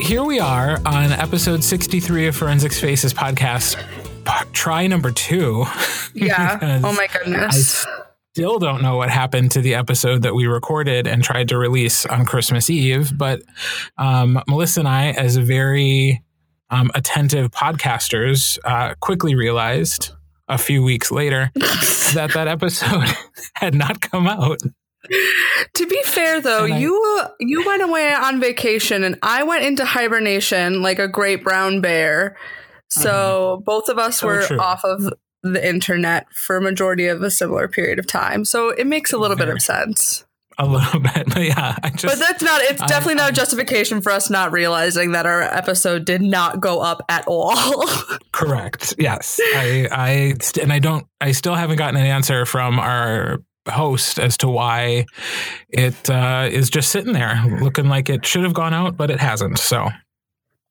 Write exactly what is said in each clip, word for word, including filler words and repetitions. here we are on episode sixty-three of Forensics Faces podcast. Try number two. Yeah. Oh, my goodness. I still don't know what happened to the episode that we recorded and tried to release on Christmas Eve. But um, Melissa and I, as very um, attentive podcasters, uh, quickly realized a few weeks later that that episode had not come out. To be fair, though, I, you you went away on vacation and I went into hibernation like a great brown bear. So uh, both of us so were true. off of the internet for a majority of a similar period of time. So it makes a little Very, bit of sense. A little bit. But yeah. I just, but that's not, it's I, definitely I, not a justification for us not realizing that our episode did not go up at all. Correct. Yes. I, I, and I don't, I still haven't gotten an answer from our host as to why it uh, is just sitting there looking like it should have gone out, but it hasn't. So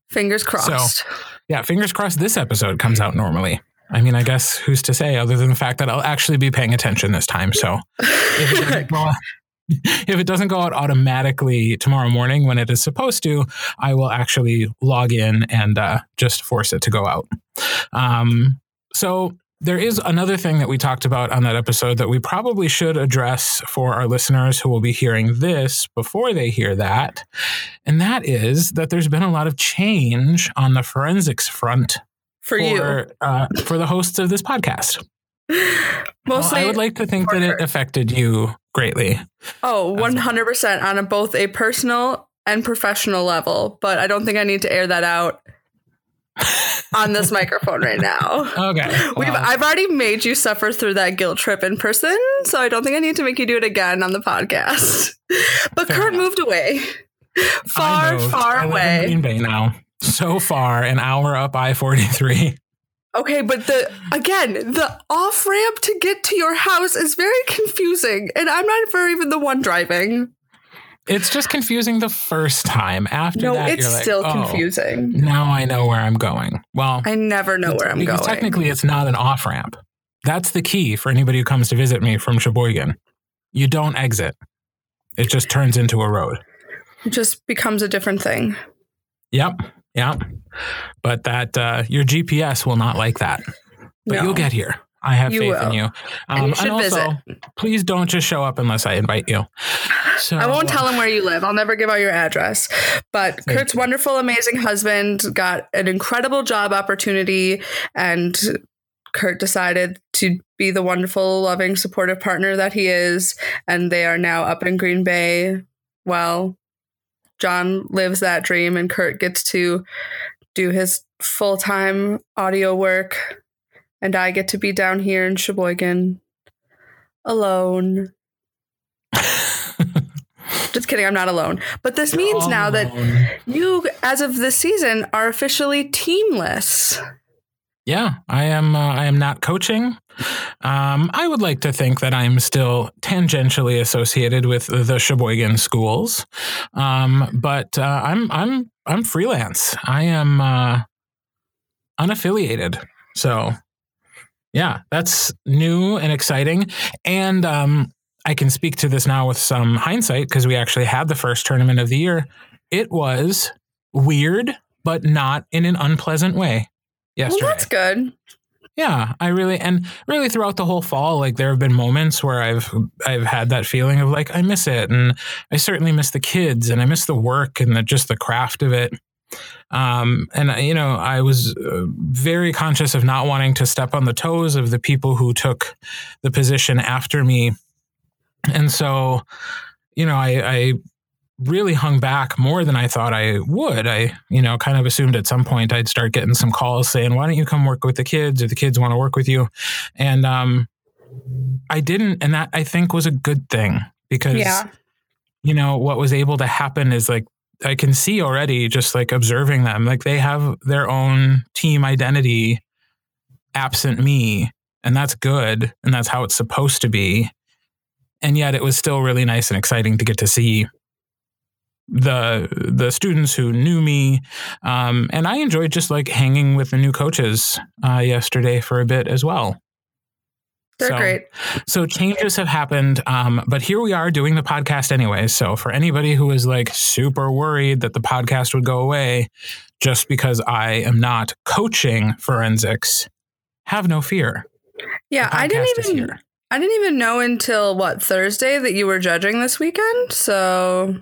fingers crossed. So, yeah, fingers crossed this episode comes out normally. I mean, I guess who's to say other than the fact that I'll actually be paying attention this time. So if it doesn't go out, if it doesn't go out automatically tomorrow morning when it is supposed to, I will actually log in and uh, just force it to go out. Um, so there is another thing that we talked about on that episode that we probably should address for our listeners who will be hearing this before they hear that. And that is that there's been a lot of change on the forensics front for, for you, uh, for the hosts of this podcast. Mostly, well, I would like to think that it affected you greatly. Oh, one hundred percent on a, both a personal and professional level. But I don't think I need to air that out on this microphone right now. Okay. Well, We've I've already made you suffer through that guilt trip in person, so I don't think I need to make you do it again on the podcast. But Kurt enough. moved away. Far, moved. far I away. Live in Green Bay now. So far, an hour up I forty-three. Okay, but the again, the off-ramp to get to your house is very confusing, and I'm not for even the one driving. It's just confusing the first time. After no, that, it's you're like, still oh, confusing. Now I know where I'm going. Well, I never know where I'm going. Technically, it's not an off ramp. That's the key for anybody who comes to visit me from Sheboygan. You don't exit. It just turns into a road. It just becomes a different thing. Yep, yep. But that uh, your G P S will not like that. But no. You'll get here. I have you faith will. in you. Um, and, you should and also, visit. please don't just show up unless I invite you. So, I won't tell him where you live. I'll never give out your address. But Kurt's wonderful, amazing husband got an incredible job opportunity. And Kurt decided to be the wonderful, loving, supportive partner that he is. And they are now up in Green Bay. Well, John lives that dream and Kurt gets to do his full-time audio work. And I get to be down here in Sheboygan alone. Just kidding, I'm not alone. But this You're means now alone. that you, as of this season, are officially teamless. Yeah, I am. Uh, I am not coaching. Um, I would like to think that I'm still tangentially associated with the Sheboygan schools, um, but uh, I'm I'm I'm freelance. I am uh, unaffiliated. So. Yeah, that's new and exciting. And um, I can speak to this now with some hindsight because we actually had the first tournament of the year. It was weird, but not in an unpleasant way yesterday. Well, that's good. Yeah, I really and really throughout the whole fall, like there have been moments where I've I've had that feeling of like I miss it. And I certainly miss the kids and I miss the work and the, just the craft of it. Um, and, you know, I was uh, very conscious of not wanting to step on the toes of the people who took the position after me. And so, you know, I, I really hung back more than I thought I would. I, you know, kind of assumed at some point I'd start getting some calls saying, why don't you come work with the kids or the kids want to work with you? And um, I didn't. And that I think was a good thing because, yeah. you know, what was able to happen is like, I can see already just like observing them, like they have their own team identity absent me. And that's good. And that's how it's supposed to be. And yet it was still really nice and exciting to get to see the, the students who knew me. Um, and I enjoyed just like hanging with the new coaches uh, yesterday for a bit as well. They're so great. So changes have happened, um, but here we are doing the podcast anyway. So for anybody who is like super worried that the podcast would go away just because I am not coaching forensics, have no fear. Yeah, I didn't even I didn't even know until what Thursday that you were judging this weekend. So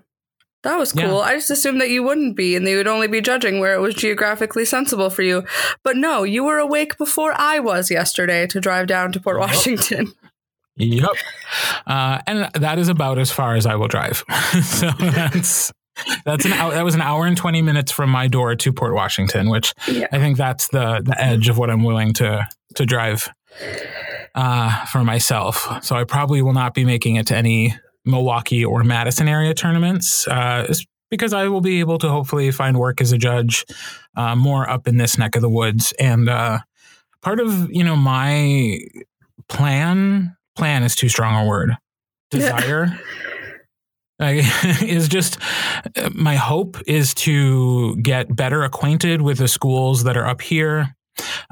that was cool. Yeah. I just assumed that you wouldn't be and that you would only be judging where it was geographically sensible for you. But no, you were awake before I was yesterday to drive down to Port Washington. Yep. Uh, and that is about as far as I will drive. So that's that's an hour, that was an hour and twenty minutes from my door to Port Washington, which yeah. I think that's the, the edge of what I'm willing to to drive uh, for myself. So I probably will not be making it to any Milwaukee or Madison area tournaments uh, is because I will be able to hopefully find work as a judge uh, more up in this neck of the woods. And uh, part of, you know, my plan, plan is too strong a word. Desire like, is just my hope is to get better acquainted with the schools that are up here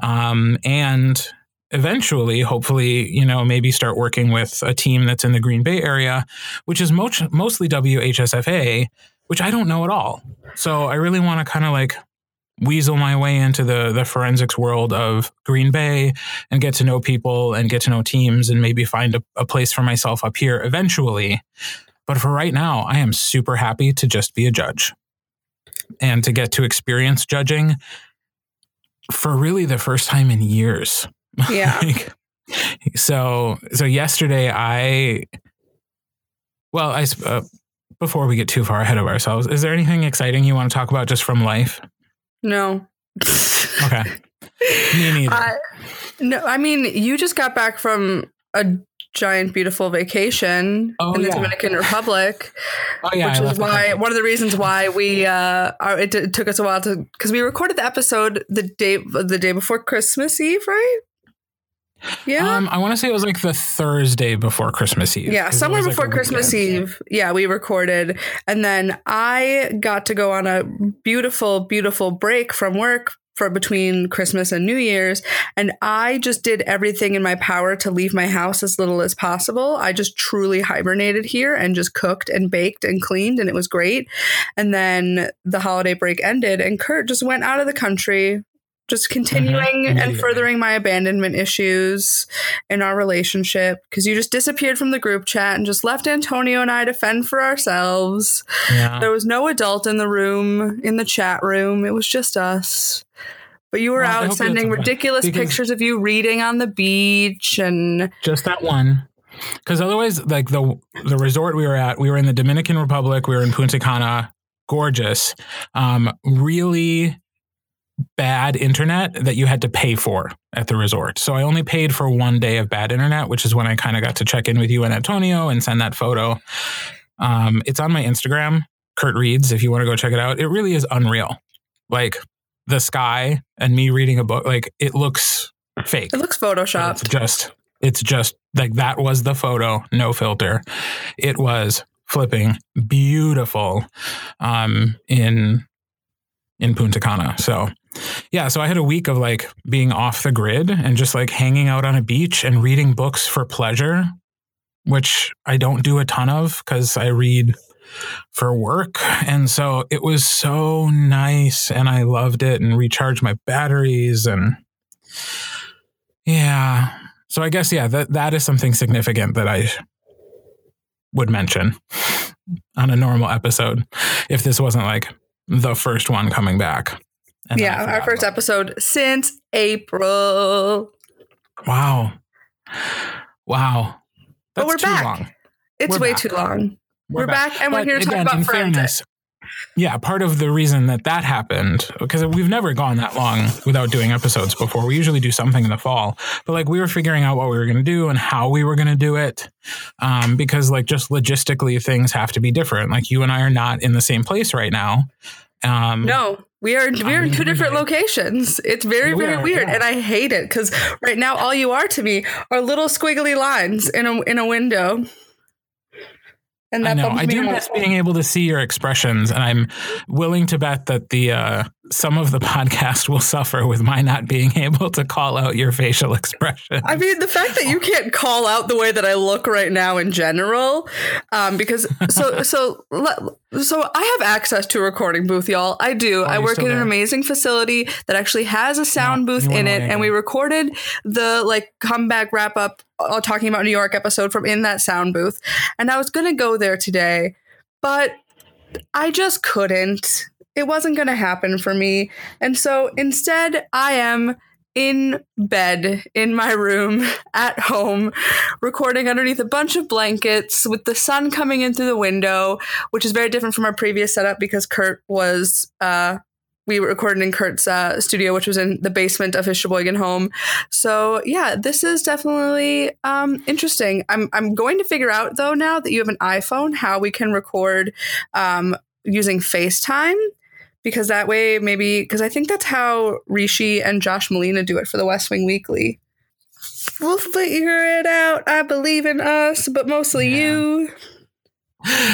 um, and eventually, hopefully, you know, maybe start working with a team that's in the Green Bay area, which is mo- mostly W H S F A, which I don't know at all. So I really want to kind of like weasel my way into the the forensics world of Green Bay and get to know people and get to know teams and maybe find a, a place for myself up here eventually. But for right now, I am super happy to just be a judge and to get to experience judging for really the first time in years. Yeah. like, so, so yesterday I, well, I, uh, before we get too far ahead of ourselves, is there anything exciting you want to talk about just from life? No. Okay. Me neither. Uh, no, I mean, you just got back from a giant, beautiful vacation oh, in the yeah. Dominican Republic, oh, yeah, which I is why one of the reasons why we uh, are, it, t- it took us a while to, because we recorded the episode the day, the day before Christmas Eve, right? Yeah, um, I want to say it was like the Thursday before Christmas Eve. Yeah, somewhere before like Christmas Eve. Yeah, we recorded. And then I got to go on a beautiful, beautiful break from work for between Christmas and New Year's. And I just did everything in my power to leave my house as little as possible. I just truly hibernated here and just cooked and baked and cleaned. And it was great. And then the holiday break ended and Kurt just went out of the country. Just continuing mm-hmm. and furthering my abandonment issues in our relationship because you just disappeared from the group chat and just left Antonio and I to fend for ourselves. Yeah. There was no adult in the room, in the chat room. It was just us. But you were well, out sending ridiculous pictures of you reading on the beach and just that one. Because otherwise, like the the resort we were at, we were in the Dominican Republic. We were in Punta Cana. Gorgeous. Um, really bad internet that you had to pay for at the resort. So I only paid for one day of bad internet, which is when I kind of got to check in with you and Antonio and send that photo. Um, it's on my Instagram, Kurt Reads, if you want to go check it out. It really is unreal. Like the sky and me reading a book, like it looks fake. It looks Photoshopped. It's just, it's just like that was the photo, no filter. It was flipping beautiful um, in in Punta Cana. So yeah, so I had a week of like being off the grid and just like hanging out on a beach and reading books for pleasure, which I don't do a ton of because I read for work. And so it was so nice and I loved it and recharged my batteries. And yeah, so I guess, yeah, that, that is something significant that I would mention on a normal episode if this wasn't like the first one coming back. And yeah, our first episode since April. Wow. Wow. That's but we're too back. Long. It's we're way back. too long. We're, we're back. back and but we're here to again, talk about forensics. Yeah, part of the reason that that happened, because we've never gone that long without doing episodes before. We usually do something in the fall, but like we were figuring out what we were going to do and how we were going to do it, um, because like just logistically things have to be different. Like you and I are not in the same place right now. Um, no, we are we're in two different locations. It's very, very weird. And I hate it because right now all you are to me are little squiggly lines in a in a window. And that I know. I do miss being able to see your expressions, and I'm willing to bet that the uh, some of the podcast will suffer with my not being able to call out your facial expression. I mean, the fact that you can't call out the way that I look right now in general, um, because so so so I have access to a recording booth, y'all. I do. Oh, I work in an amazing facility that actually has a sound no, booth in it, and we recorded the like comeback wrap up, all talking about New York episode from in that sound booth, and I was going to go there today, but I just couldn't. It wasn't going to happen for me. And so instead, I am in bed in my room at home, recording underneath a bunch of blankets with the sun coming in through the window, which is very different from our previous setup because Kurt was... Uh, we recorded in Kurt's uh, studio, which was in the basement of his Sheboygan home. So yeah, this is definitely um, interesting. I'm I'm going to figure out though now that you have an iPhone how we can record um, using FaceTime, because that way maybe because I think that's how Rishi and Josh Molina do it for the West Wing Weekly. We'll figure it out. I believe in us, but mostly yeah. you.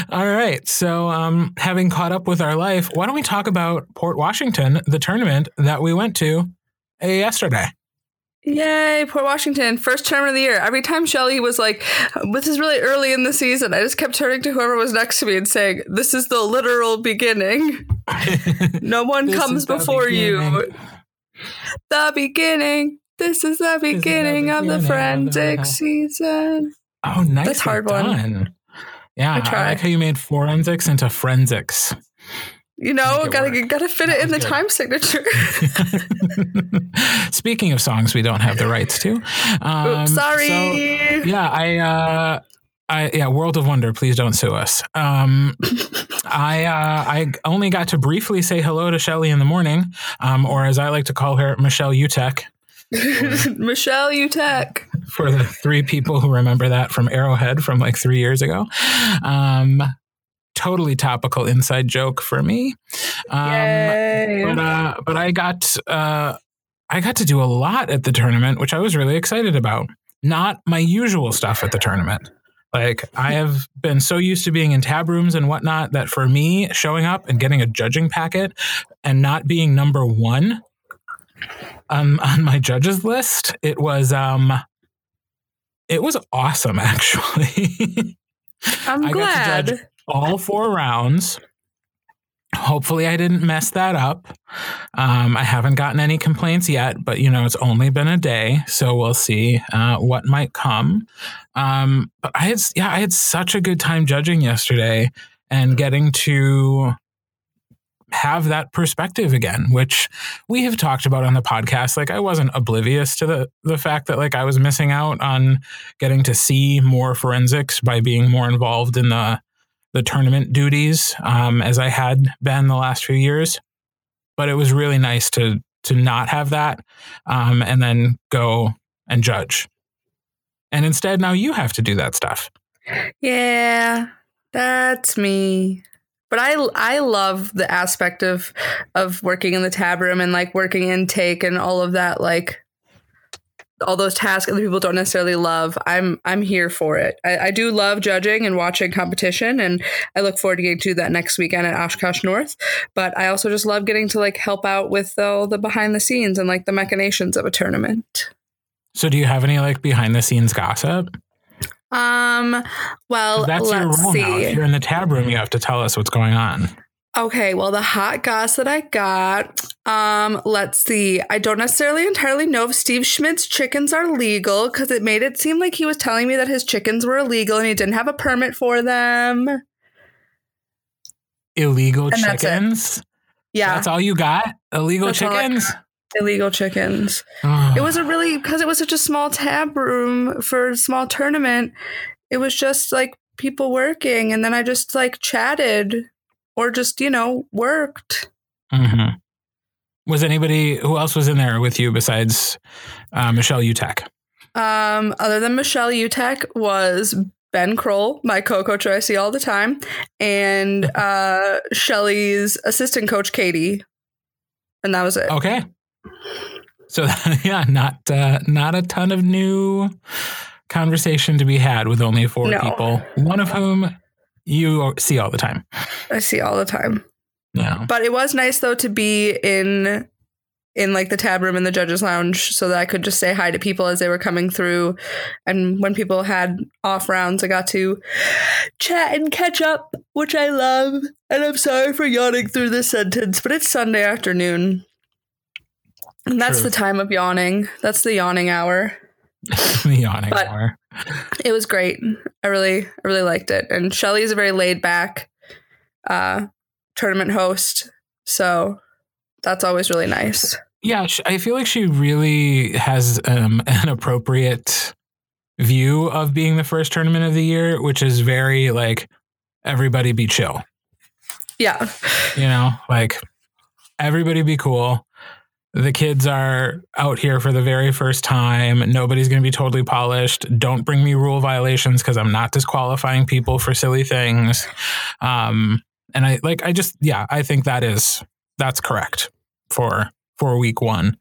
All right. So um, having caught up with our life, why don't we talk about Port Washington, the tournament that we went to yesterday? Yay, Port Washington. First tournament of the year. Every time Shelley was like, this is really early in the season, I just kept turning to whoever was next to me and saying, this is the literal beginning. No one comes before you. The beginning. This is the beginning, is the beginning of the forensic season. Oh, nice. That's hard done. one. Yeah, I, I like how you made forensics into forensics. You know, gotta work. gotta fit it in the good. time signature. Speaking of songs we don't have the rights to, um, Oops, sorry. So, yeah, I, uh, I, yeah, World of Wonder, please don't sue us. Um, I, uh, I only got to briefly say hello to Shelley in the morning, um, or as I like to call her, Michelle Utech. Michelle Utech. For the three people who remember that from Arrowhead from like three years ago. Um, totally topical inside joke for me. Um, Yay. But, uh, but I got uh, I got to do a lot at the tournament, which I was really excited about. Not my usual stuff at the tournament. Like I have been so used to being in tab rooms and whatnot that for me showing up and getting a judging packet and not being number one um, on my judges list, it was... Um, It was awesome, actually. I'm I glad. Got to judge all four rounds. Hopefully I didn't mess that up. Um, I haven't gotten any complaints yet, but, you know, it's only been a day, so we'll see uh, what might come. Um, but I had, yeah, I had such a good time judging yesterday and getting to have that perspective again, which we have talked about on the podcast. Like I wasn't oblivious to the, the fact that like I was missing out on getting to see more forensics by being more involved in the, the tournament duties um, as I had been the last few years, but it was really nice to, to not have that um, and then go and judge. And instead now you have to do that stuff. Yeah, that's me. But I, I love the aspect of of working in the tab room and like working intake and all of that, like all those tasks that people don't necessarily love. I'm I'm here for it. I, I do love judging and watching competition, and I look forward to getting to that next weekend at Oshkosh North. But I also just love getting to like help out with all the behind the scenes and like the machinations of a tournament. So do you have any like behind the scenes gossip? Um, well, that's let's your role see. Now. If you're in the tab room, you have to tell us what's going on. Okay. Well, the hot goss that I got, um, let's see. I don't necessarily entirely know if Steve Schmidt's chickens are legal because it made it seem like he was telling me that his chickens were illegal and he didn't have a permit for them. Illegal and chickens? That's yeah. That's all you got? Illegal that's chickens? Illegal chickens. Oh. It was a really, because it was such a small tab room for a small tournament, it was just like people working. And then I just like chatted or just, you know, worked. Mm-hmm. Was anybody, who else was in there with you besides uh, Michelle Utech? Um, other than Michelle Utech was Ben Kroll, my co-coach I see all the time, and uh, Shelley's assistant coach, Katie. And that was it. Okay. So yeah, not uh, not a ton of new conversation to be had with only four no. people, one of whom you see all the time. I see all the time. Yeah. But it was nice, though, to be in in like the tab room in the judges lounge so that I could just say hi to people as they were coming through. And when people had off rounds, I got to chat and catch up, which I love. And I'm sorry for yawning through this sentence, but it's Sunday afternoon. And that's True. The time of yawning. That's the yawning hour. The yawning but hour. It was great. I really, I really liked it. And Shelley is a very laid back uh, tournament host. So that's always really nice. Yeah, I feel like she really has um, an appropriate view of being the first tournament of the year, which is very like everybody be chill. Yeah. You know, like everybody be cool. The kids are out here for the very first time. Nobody's going to be totally polished. Don't bring me rule violations because I'm not disqualifying people for silly things. Um, and I like I just yeah, I think that is. That's correct for for week one,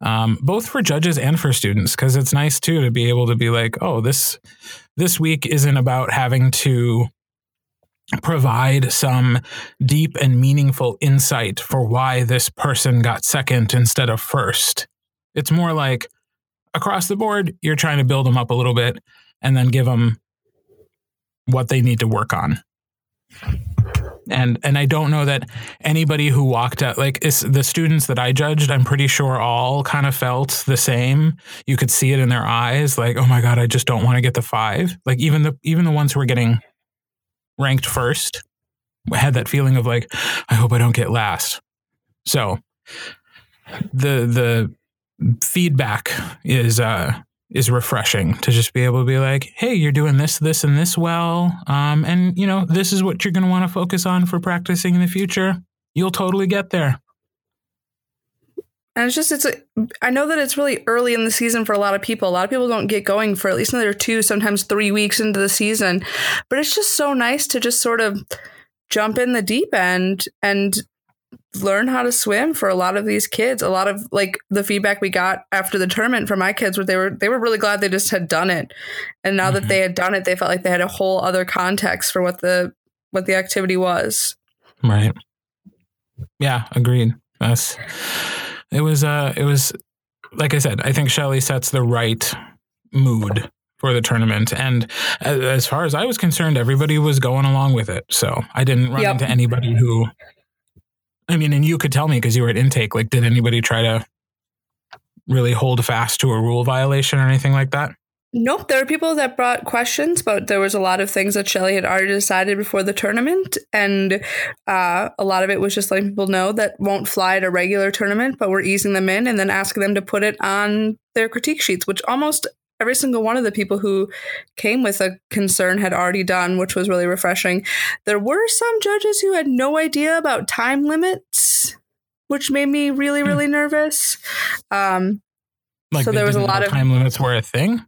um, both for judges and for students, because it's nice, too, to be able to be like, oh, this this week isn't about having to provide some deep and meaningful insight for why this person got second instead of first. It's more like across the board, you're trying to build them up a little bit and then give them what they need to work on. And and I don't know that anybody who walked out, like it's the students that I judged, I'm pretty sure all kind of felt the same. You could see it in their eyes, like, oh my God, I just don't want to get the five. Like even the even the ones who were getting ranked first had that feeling of like, I hope I don't get last. So the the feedback is uh is refreshing to just be able to be like, hey, you're doing this, this, and this well. Um, and, you know, this is what you're going to want to focus on for practicing in the future. You'll totally get there. And it's just, it's, a, I know that it's really early in the season for a lot of people. A lot of people don't get going for at least another two, sometimes three weeks into the season, but it's just so nice to just sort of jump in the deep end and learn how to swim for a lot of these kids. A lot of like the feedback we got after the tournament from my kids were they were they were really glad they just had done it. And now mm-hmm. that they had done it, they felt like they had a whole other context for what the what the activity was. Right. Yeah, agreed. That's it was uh it was like I said, I think Shelley sets the right mood for the tournament. And as far as I was concerned, everybody was going along with it. So I didn't run yep. into anybody who I mean, and you could tell me because you were at intake, like, did anybody try to really hold fast to a rule violation or anything like that? Nope. There were people that brought questions, but there was a lot of things that Shelley had already decided before the tournament. And uh, a lot of it was just letting people know that won't fly at a regular tournament, but we're easing them in and then asking them to put it on their critique sheets, which almost every single one of the people who came with a concern had already done, which was really refreshing. There were some judges who had no idea about time limits, which made me really, really nervous. Um, like so there was a lot of time limits were a thing.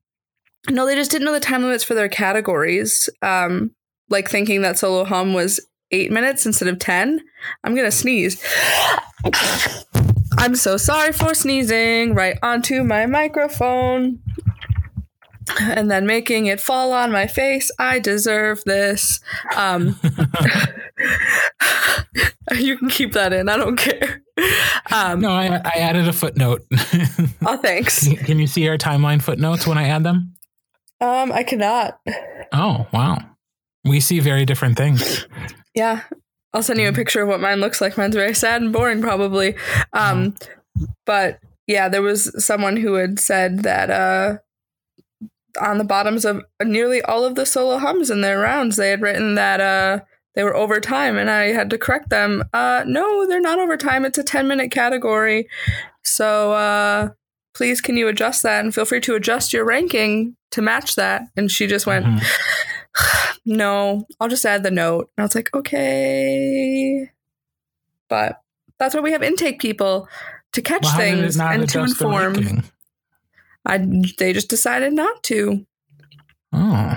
No, they just didn't know the time limits for their categories. Um, like thinking that solo hum was eight minutes instead of ten. I'm going to sneeze. I'm so sorry for sneezing right onto my microphone. And then making it fall on my face. I deserve this. Um, you can keep that in. I don't care. Um, no, I, I added a footnote. Oh, thanks. Can you see our timeline footnotes when I add them? Um, I cannot. Oh, wow. We see very different things. Yeah. I'll send you a picture of what mine looks like. Mine's very sad and boring, probably. Um, but yeah, there was someone who had said that... Uh, on the bottoms of nearly all of the solo hums in their rounds, they had written that uh, they were over time, and I had to correct them. Uh, no, they're not over time. It's a ten-minute category. So uh, please, can you adjust that? And feel free to adjust your ranking to match that. And she just went, mm-hmm. No, I'll just add the note. And I was like, okay. But that's why we have intake people, to catch well, things and to inform. I, they just decided not to. Oh.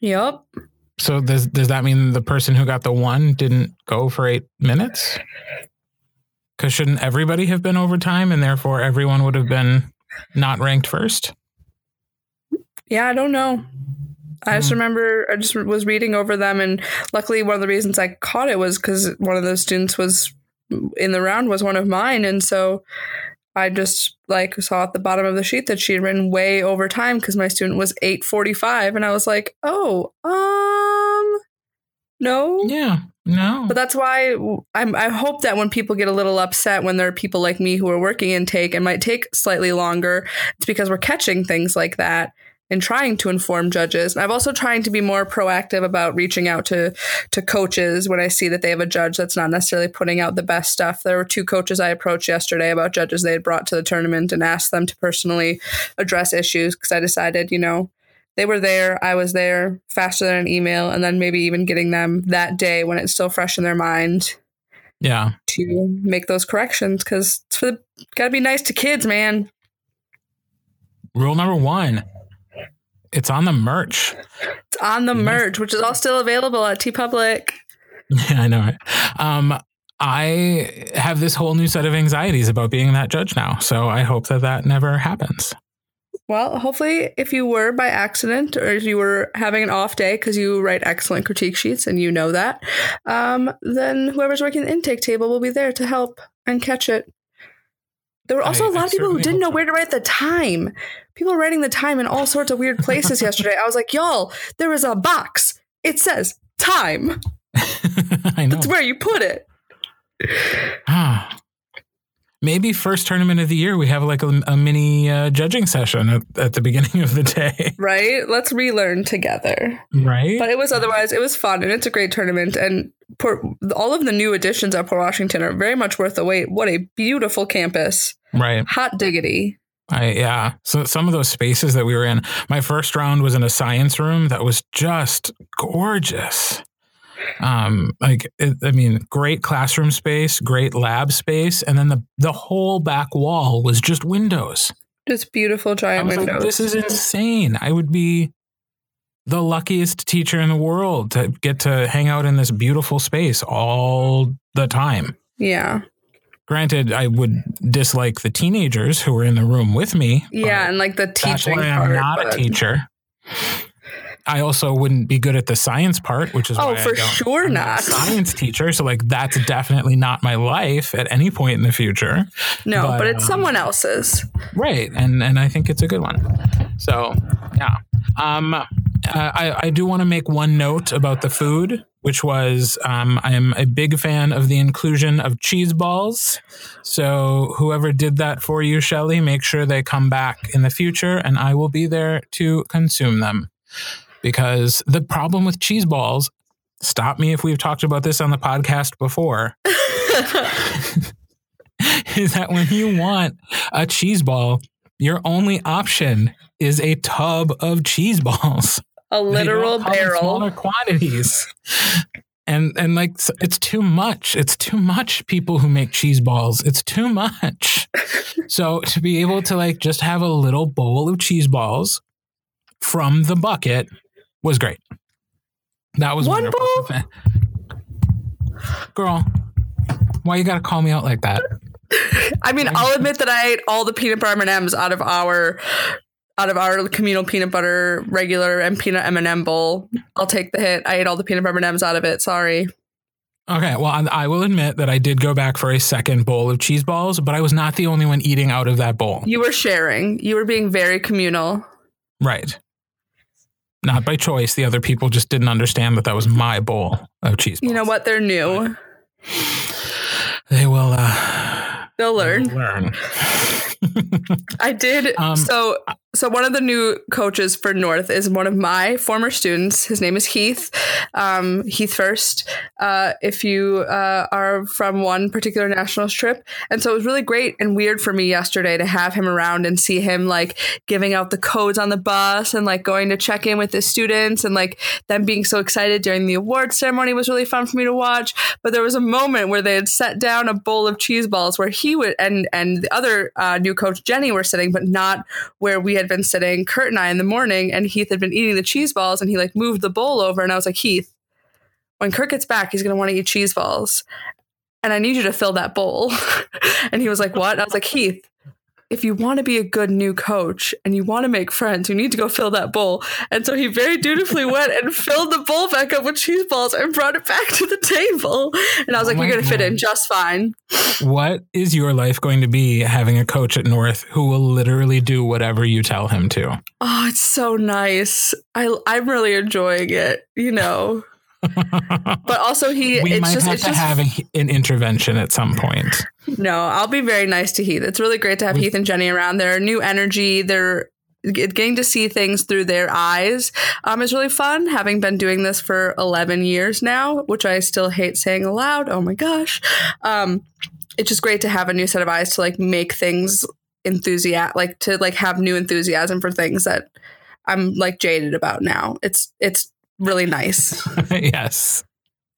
Yep. So does does that mean the person who got the one didn't go for eight minutes? Because shouldn't everybody have been overtime and therefore everyone would have been not ranked first? Yeah, I don't know. I just remember I just was reading over them, and luckily one of the reasons I caught it was because one of those students was in the round was one of mine, and so I just like saw at the bottom of the sheet that she had written way over time because my student was eight forty-five, and I was like, oh, um, no, yeah, no. But that's why I'm, I hope that when people get a little upset when there are people like me who are working intake and might take slightly longer, it's because we're catching things like that and trying to inform judges. And I've also trying to be more proactive about reaching out to, to coaches when I see that they have a judge that's not necessarily putting out the best stuff. There were two coaches I approached yesterday about judges they had brought to the tournament and asked them to personally address issues, because I decided, you know, they were there, I was there, faster than an email, and then maybe even getting them that day when it's still fresh in their mind. Yeah. To make those corrections, because it's for the, gotta be nice to kids, man. Rule number one. It's on the merch. It's on the merch, which is all still available at TeePublic. Yeah, I know, right? Um, I have this whole new set of anxieties about being that judge now. So I hope that that never happens. Well, hopefully if you were by accident, or if you were having an off day because you write excellent critique sheets and you know that, um, then whoever's working the intake table will be there to help and catch it. There were also I, a lot I of people who didn't know so. where to write the time. People were writing the time in all sorts of weird places yesterday. I was like, y'all, there is a box. It says time. I know. That's where you put it. Ah. Maybe first tournament of the year, we have like a, a mini uh, judging session at, at the beginning of the day. Right. Let's relearn together. Right. But it was otherwise, it was fun, and it's a great tournament. And Port, all of the new additions at Port Washington are very much worth the wait. What a beautiful campus. Right. Hot diggity. I, yeah. So some of those spaces that we were in, my first round was in a science room that was just gorgeous. Um, like, it, I mean, great classroom space, great lab space. And then the, the whole back wall was just windows. Just beautiful giant windows. Like, this is insane. I would be the luckiest teacher in the world to get to hang out in this beautiful space all the time. Yeah. Granted, I would dislike the teenagers who were in the room with me. Yeah, and like the teaching that's why I'm part, not but... a teacher. I also wouldn't be good at the science part, which is oh, why for I don't, sure I'm not a science teacher. So like that's definitely not my life at any point in the future. No, but, but it's um, someone else's. Right. And and I think it's a good one. So, yeah. Um, uh, I, I do want to make one note about the food, which was um, I am a big fan of the inclusion of cheese balls. So whoever did that for you, Shelley, make sure they come back in the future, and I will be there to consume them. Because the problem with cheese balls, stop me if we've talked about this on the podcast before, is that when you want a cheese ball, your only option is a tub of cheese balls. A literal barrel. Smaller quantities. And, and like, it's too much. It's too much, people who make cheese balls. It's too much. So to be able to like just have a little bowl of cheese balls from the bucket was great. That was one wonderful. Bowl? Girl, why you gotta call me out like that? I mean, I'll admit that I ate all the peanut butter M and M's out of our out of our communal peanut butter regular and peanut M and M bowl. I'll take the hit. I ate all the peanut butter M and M's out of it. Sorry. Okay, well, I will admit that I did go back for a second bowl of cheese balls, but I was not the only one eating out of that bowl. You were sharing. You were being very communal. Right. Not by choice. The other people just didn't understand that that was my bowl of cheese balls. You know what? They're new. They will. Uh, They'll learn. They'll learn. I did. Um, so so one of the new coaches for North is one of my former students. His name is Heath. Um, Heath first. Uh, if you uh, are from one particular nationals trip. And so it was really great and weird for me yesterday to have him around and see him like giving out the codes on the bus and like going to check in with the students and like them being so excited during the award ceremony was really fun for me to watch. But there was a moment where they had set down a bowl of cheese balls where he would and, and the other uh, new coach Jenny were sitting, but not where we had been sitting, Kurt and I, in the morning, and Heath had been eating the cheese balls, and he like moved the bowl over, and I was like, Heath, when Kurt gets back, he's gonna want to eat cheese balls, and I need you to fill that bowl. And he was like, what? And I was like, Heath, if you want to be a good new coach and you want to make friends, you need to go fill that bowl. And so he very dutifully went and filled the bowl back up with cheese balls and brought it back to the table. And I was oh like, you're going to fit in just fine. What is your life going to be having a coach at North who will literally do whatever you tell him to? Oh, it's so nice. I, I'm really enjoying it, you know. But also he we it's might just, have it's to just, have a, an intervention at some point. No, I'll be very nice to Heath. It's really great to have we, Heath and Jenny around. They're new energy. They're getting to see things through their eyes. Um, it's really fun, having been doing this for eleven years now, which I still hate saying aloud. Oh my gosh. Um, it's just great to have a new set of eyes to like make things enthusiastic, like to like have new enthusiasm for things that I'm like jaded about now. It's, it's, really nice. Yes.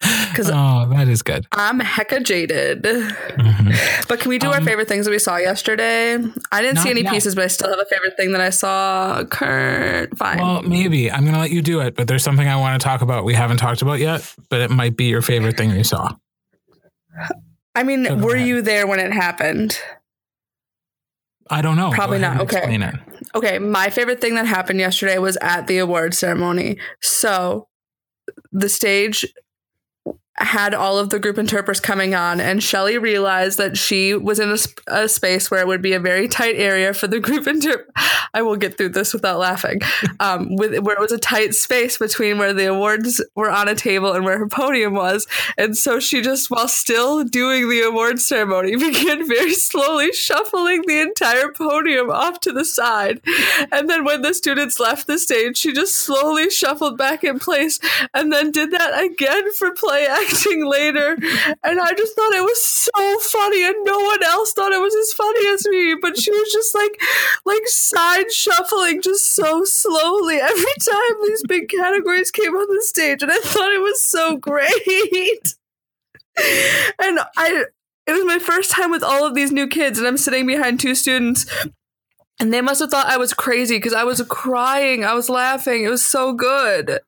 Oh, that is good. I'm hecka jaded. Mm-hmm. But can we do um, our favorite things that we saw yesterday? I didn't not, see any not, pieces, but I still have a favorite thing that I saw. Kurt, fine. Well, maybe. I'm going to let you do it, but there's something I want to talk about we haven't talked about yet, but it might be your favorite thing you saw. I mean, so were ahead. you there when it happened? I don't know. Probably not. Okay. Okay. My favorite thing that happened yesterday was at the award ceremony. So the stage had all of the group interpreters coming on, and Shelley realized that she was in a, sp- a space where it would be a very tight area for the group inter. I will get through this without laughing. Um, with where it was a tight space between where the awards were on a table and where her podium was, and so she just, while still doing the award ceremony, began very slowly shuffling the entire podium off to the side, and then when the students left the stage, she just slowly shuffled back in place, and then did that again for play action later. And I just thought it was so funny, and no one else thought it was as funny as me, but she was just like like side shuffling just so slowly every time these big categories came on the stage, and I thought it was so great. And I it was my first time with all of these new kids, and I'm sitting behind two students, and they must have thought I was crazy because I was crying. I was laughing. It was so good.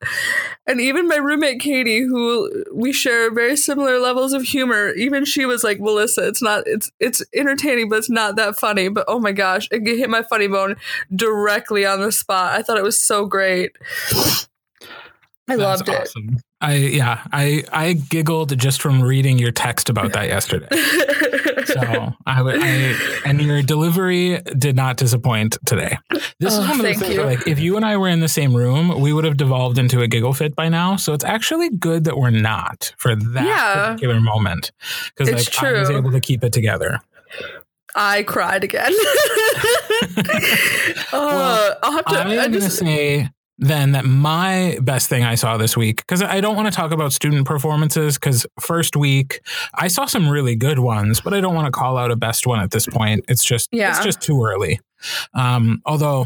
And even my roommate, Katie, who we share very similar levels of humor, even she was like, Melissa, it's not, it's, it's entertaining, but it's not that funny. But oh my gosh, it hit my funny bone directly on the spot. I thought it was so great. I That's loved awesome. it. I, yeah, I, I giggled just from reading your text about that yesterday. So I, I and your delivery did not disappoint today. This oh, is one of the things where, like, if you and I were in the same room, we would have devolved into a giggle fit by now. So it's actually good that we're not for that yeah. particular moment, because like true. I was able to keep it together. I cried again. uh, well, I'll have to. I'm going to say. Then that my best thing I saw this week, because I don't want to talk about student performances, because first week I saw some really good ones, but I don't want to call out a best one at this point. It's just yeah. it's just too early. Um, although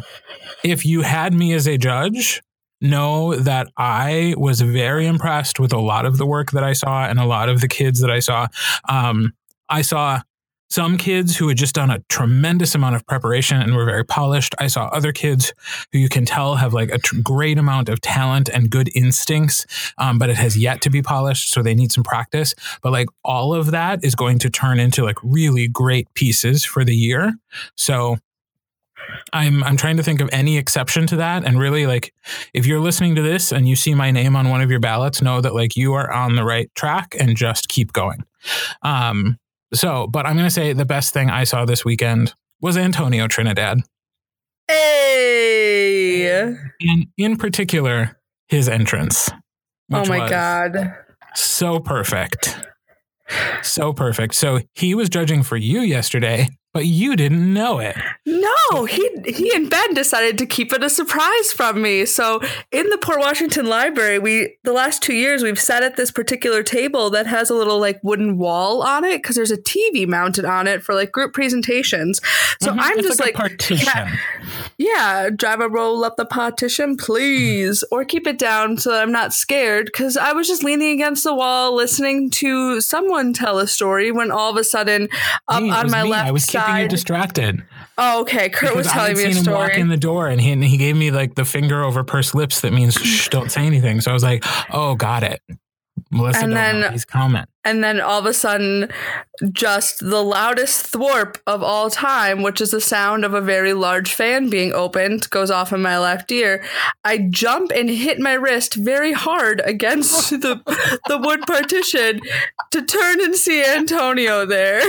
if you had me as a judge, know that I was very impressed with a lot of the work that I saw and a lot of the kids that I saw. Um, I saw some kids who had just done a tremendous amount of preparation and were very polished. I saw other kids who you can tell have like a tr- great amount of talent and good instincts, um, but it has yet to be polished, so they need some practice. But like all of that is going to turn into like really great pieces for the year. So I'm I'm trying to think of any exception to that. And really, like, if you're listening to this and you see my name on one of your ballots, know that like you are on the right track and just keep going. Um So, but I'm going to say the best thing I saw this weekend was Antonio Trinidad. Hey! And in particular, his entrance. Oh my God. So perfect. So perfect. So he was judging for you yesterday, but you didn't know it. No, he he and Ben decided to keep it a surprise from me. So in the Port Washington Library, we the last two years, we've sat at this particular table that has a little like wooden wall on it because there's a T V mounted on it for like group presentations. So mm-hmm. I'm it's just like, like partition. Yeah, yeah, drive a roll up the partition, please, mm-hmm. or keep it down so that I'm not scared, because I was just leaning against the wall listening to someone tell a story when all of a sudden up Jeez, on my me. left side. You distracted. Oh, okay. Kurt because was telling me a story. I seen him walk in the door, and he and he gave me like the finger over pursed lips that means shh, don't say anything. So I was like, oh, got it. Melissa and then, Donati's comment. And then all of a sudden, just the loudest thwarp of all time, which is the sound of a very large fan being opened, goes off in my left ear. I jump and hit my wrist very hard against the the wood partition to turn and see Antonio there.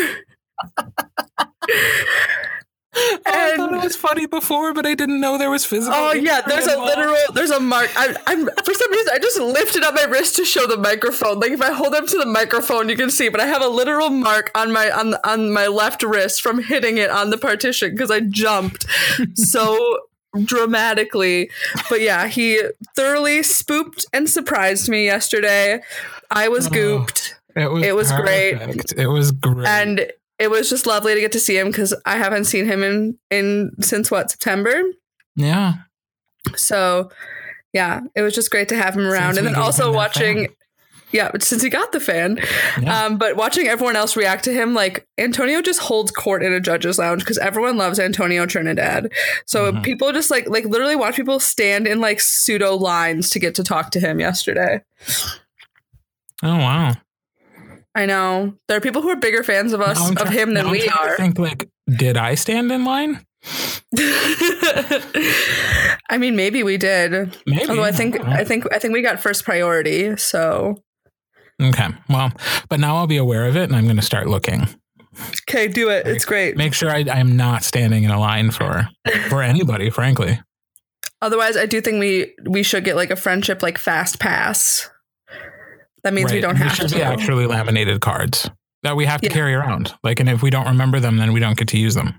And, I thought it was funny before, but I didn't know there was physical. Oh yeah, there's a literal, there's a mark. I, I'm for some reason I just lifted up my wrist to show the microphone. Like if I hold up to the microphone, you can see, but I have a literal mark on my on on my left wrist from hitting it on the partition because I jumped so dramatically. But yeah, he thoroughly spooked and surprised me yesterday. I was gooped. Oh, it was, it was great. It was great. And it was just lovely to get to see him because I haven't seen him in, in since, what, September? Yeah. So, yeah, it was just great to have him around. Since and then also watching, fan. yeah, since he got the fan, yeah. um, but watching everyone else react to him, like Antonio just holds court in a judge's lounge because everyone loves Antonio Trinidad. So mm-hmm. people just like, like literally watch people stand in like pseudo lines to get to talk to him yesterday. Oh, wow. I know there are people who are bigger fans of us, trying, of him than we are. I think like, did I stand in line? I mean, maybe we did. Maybe. Although I think, I think, I think we got first priority. So. Okay. Well, but now I'll be aware of it and I'm going to start looking. Okay. Do it. Like, it's great. Make sure I am not standing in a line for, for anybody, frankly. Otherwise, I do think we, we should get like a friendship, like fast pass. That means right. we don't have to be actually laminated cards that we have to yeah. carry around. Like, and if we don't remember them, then we don't get to use them.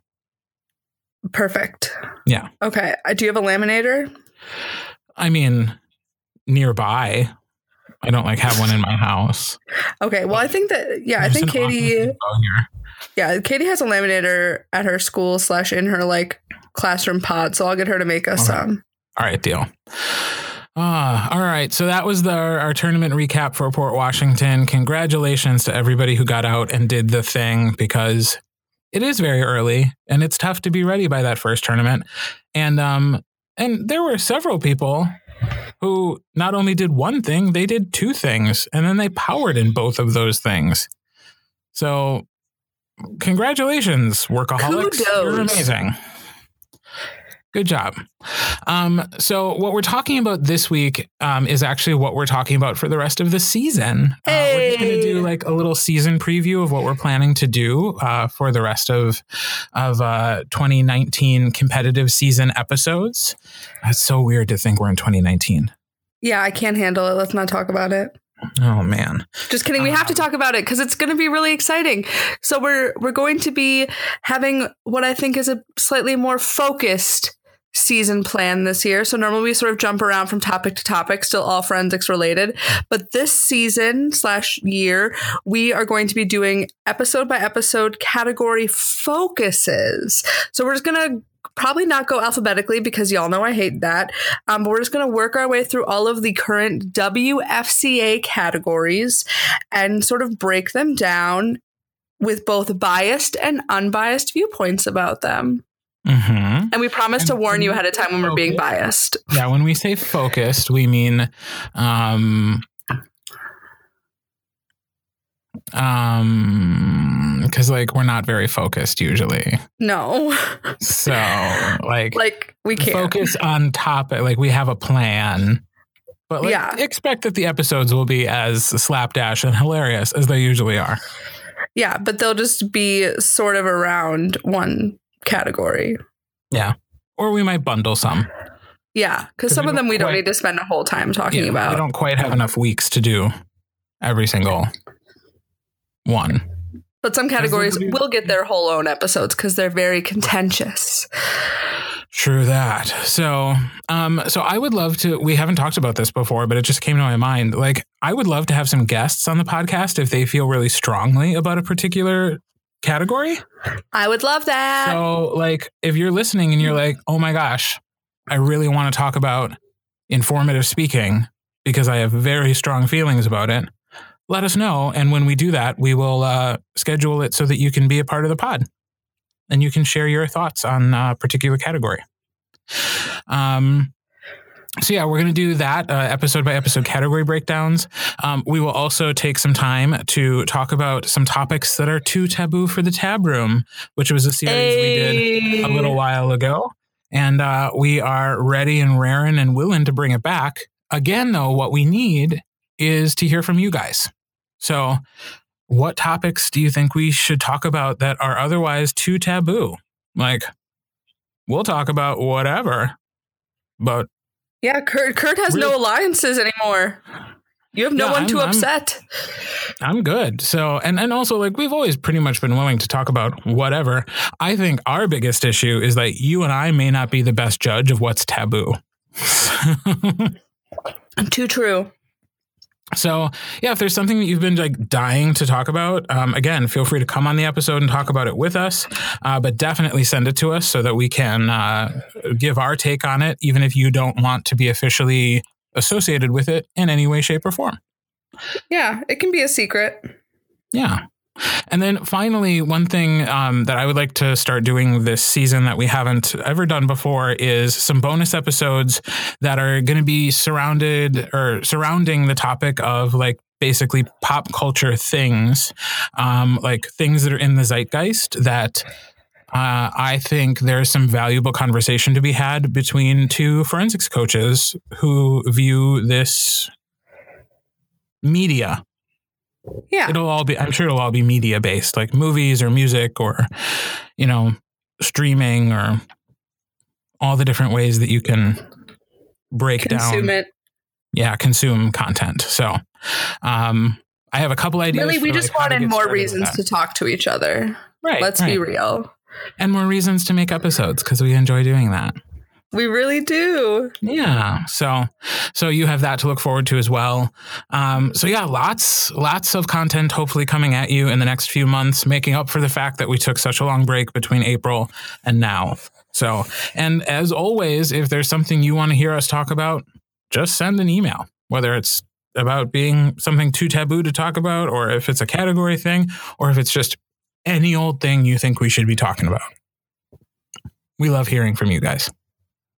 Perfect. Yeah. Okay. Do you have a laminator? I mean, nearby. I don't like have one in my house. Okay. Well, I think that, yeah, There's I think Katie, yeah, Katie has a laminator at her school slash in her like classroom pod. So I'll get her to make us some. Um, All right. Deal. Ah, all right. So that was the, our, our tournament recap for Port Washington. Congratulations to everybody who got out and did the thing because it is very early and it's tough to be ready by that first tournament. And um, and there were several people who not only did one thing, they did two things and then they powered in both of those things. So congratulations, workaholics. Kudos. You're amazing. Good job. Um, so what we're talking about this week um, is actually what we're talking about for the rest of the season. Hey. Uh, we're going to do like a little season preview of what we're planning to do uh, for the rest of of uh, twenty nineteen competitive season episodes. That's so weird to think we're in twenty nineteen. Yeah, I can't handle it. Let's not talk about it. Oh, man. Just kidding. We have to talk about it because it's going to be really exciting. So we're we're going to be having what I think is a slightly more focused season plan this year. So normally we sort of jump around from topic to topic, still all forensics related. But this season slash year, we are going to be doing episode by episode category focuses. So we're just going to probably not go alphabetically because y'all know I hate that. Um, but we're just going to work our way through all of the current W F C A categories and sort of break them down with both biased and unbiased viewpoints about them. Mm-hmm. And we promise and to warn you ahead of time when we're being biased. Yeah, when we say focused, we mean um, um, because like we're not very focused usually. No. So like, like we can't focus on topic. Like we have a plan, but like, yeah, expect that the episodes will be as slapdash and hilarious as they usually are. Yeah, but they'll just be sort of around one category. Yeah. Or we might bundle some. Yeah. Because some of them we quite, don't need to spend a whole time talking yeah, about. We don't quite have enough weeks to do every single one. But some categories will get their whole own episodes because they're very contentious. True that. So, um, so I would love to, we haven't talked about this before, but it just came to my mind. Like, I would love to have some guests on the podcast if they feel really strongly about a particular category. I would love that. So like if you're listening and you're like, oh my gosh, I really want to talk about informative speaking because I have very strong feelings about it, let us know. And when we do that, we will uh, schedule it so that you can be a part of the pod and you can share your thoughts on a particular category. Um, So yeah, we're going to do that uh, episode by episode category breakdowns. Um, we will also take some time to talk about some topics that are too taboo for the Tab Room, which was a series hey. we did a little while ago. And uh, we are ready and raring and willing to bring it back. Again, though, what we need is to hear from you guys. So what topics do you think we should talk about that are otherwise too taboo? Like, we'll talk about whatever, but... Yeah, Kurt Kurt has really? no alliances anymore. You have no yeah, one I'm, to I'm, upset. I'm good. So, and, and also, like, we've always pretty much been willing to talk about whatever. I think our biggest issue is that you and I may not be the best judge of what's taboo. Too true. So, yeah, if there's something that you've been, like, dying to talk about, um, again, feel free to come on the episode and talk about it with us, uh, but definitely send it to us so that we can uh, give our take on it, even if you don't want to be officially associated with it in any way, shape, or form. Yeah, it can be a secret. Yeah. And then finally, one thing um, that I would like to start doing this season that we haven't ever done before is some bonus episodes that are going to be surrounded or surrounding the topic of, like, basically pop culture things, um, like things that are in the zeitgeist that uh, I think there's some valuable conversation to be had between two forensics coaches who view this media. Yeah, it'll all be, I'm sure it'll all be media based, like movies or music or, you know, streaming or all the different ways that you can break consume down. Consume it. Yeah, consume content. So um, I have a couple ideas. Really, we for, just like, wanted more reasons to talk to each other. Right. Let's right. be real. And more reasons to make episodes because we enjoy doing that. We really do. Yeah. So, so you have that to look forward to as well. Um, so yeah, lots, lots of content hopefully coming at you in the next few months, making up for the fact that we took such a long break between April and now. So, and as always, if there's something you want to hear us talk about, just send an email, whether it's about being something too taboo to talk about, or if it's a category thing, or if it's just any old thing you think we should be talking about. We love hearing from you guys.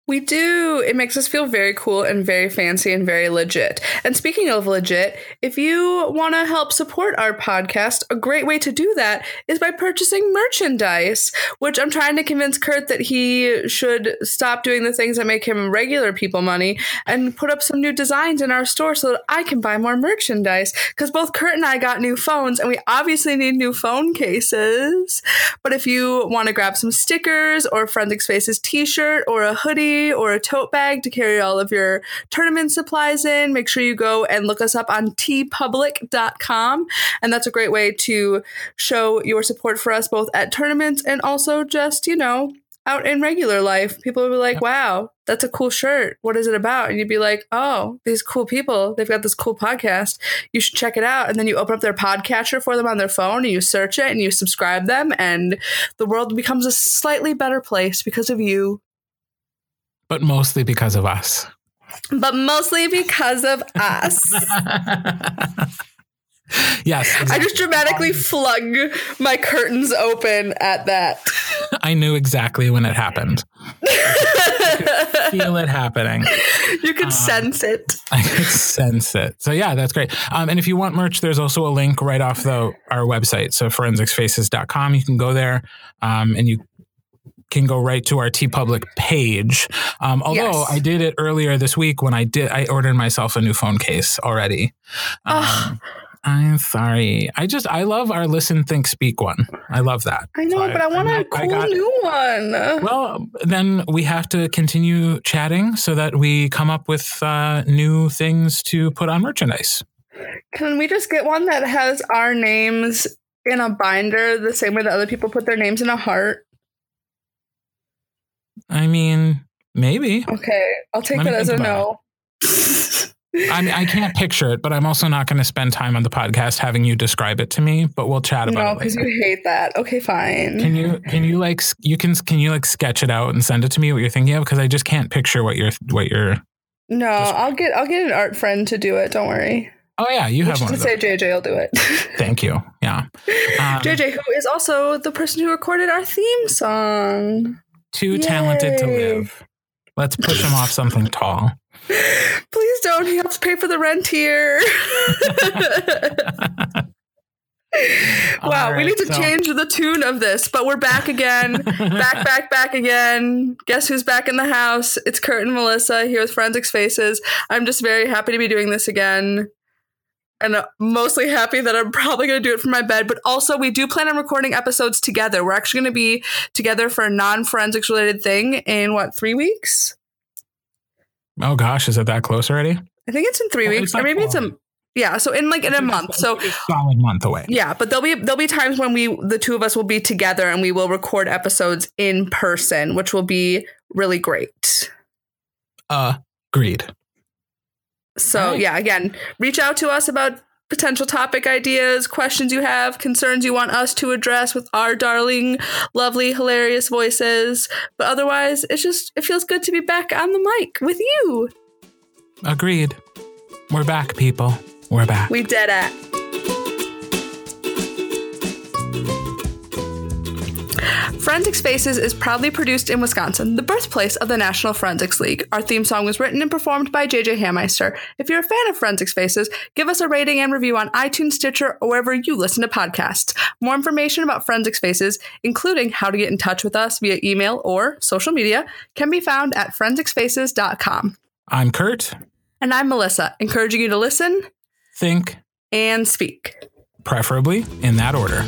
We do. It makes us feel very cool and very fancy and very legit. And speaking of legit, if you want to help support our podcast, a great way to do that is by purchasing merchandise, which I'm trying to convince Kurt that he should stop doing the things that make him regular people money and put up some new designs in our store so that I can buy more merchandise, because both Kurt and I got new phones and we obviously need new phone cases. But if you want to grab some stickers or a Forensics Faces t-shirt or a hoodie, or a tote bag to carry all of your tournament supplies in, make sure you go and look us up on tee public dot com. And that's a great way to show your support for us both at tournaments and also just, you know, out in regular life. People will be like, wow, that's a cool shirt. What is it about? And you'd be like, oh, these cool people, they've got this cool podcast. You should check it out. And then you open up their podcatcher for them on their phone and you search it and you subscribe them. And the world becomes a slightly better place because of you. But mostly because of us. But mostly because of us. Yes. Exactly. I just dramatically flung my curtains open at that. I knew exactly when it happened. I could feel it happening. You could um, sense it. I could sense it. So yeah, that's great. Um, and if you want merch, there's also a link right off the our website. So forensics faces dot com. You can go there um, and you can go right to our TeePublic page. Um, although yes. I did it earlier this week when I did, I ordered myself a new phone case already. Um, I'm sorry. I just, I love our listen, think, speak one. I love that. I know, so but I, I want I, a cool got, new one. Well, then we have to continue chatting so that we come up with uh, new things to put on merchandise. Can we just get one that has our names in a binder the same way that other people put their names in a heart? I mean, maybe. Okay, I'll take that as a no. I mean, I can't picture it, but I'm also not going to spend time on the podcast having you describe it to me. But we'll chat about it. No, because you hate that. Okay, fine. Can you can you like you can can you like sketch it out and send it to me what you're thinking of? Because I just can't picture what you're what you're. No, describing. I'll get I'll get an art friend to do it. Don't worry. Oh yeah, you have one. Just say J J will do it. Thank you. Yeah, um, J J, who is also the person who recorded our theme song. Too Yay. Talented to live. Let's push him off something tall. Please don't. He helps pay for the rent here. Wow, right, we need to so. change the tune of this, but we're back again. back, back, back again. Guess who's back in the house? It's Kurt and Melissa here with Forensics Faces. I'm just very happy to be doing this again. And mostly happy that I'm probably going to do it from my bed. But also, we do plan on recording episodes together. We're actually going to be together for a non-forensics related thing in, what, three weeks? Oh, gosh. Is it that close already? I think it's in three oh, weeks. Or maybe it's a... Yeah, so in like in a month, so solid month away. Yeah, but there'll be there'll be times when we the two of us will be together and we will record episodes in person, which will be really great. Uh, agreed. So right. yeah, again, reach out to us about potential topic ideas, questions you have, concerns you want us to address with our darling, lovely, hilarious voices. But otherwise, it's just it feels good to be back on the mic with you. Agreed. We're back, people. We're back. We did it. Forensics Faces is proudly produced in Wisconsin, the birthplace of the National Forensics League. Our theme song was written and performed by J J Hammeister. If you're a fan of Forensics Faces, give us a rating and review on iTunes, Stitcher, or wherever you listen to podcasts. More information about Forensics Faces, including how to get in touch with us via email or social media, can be found at forensics faces dot com. I'm Kurt. And I'm Melissa, encouraging you to listen, think, and speak. Preferably in that order.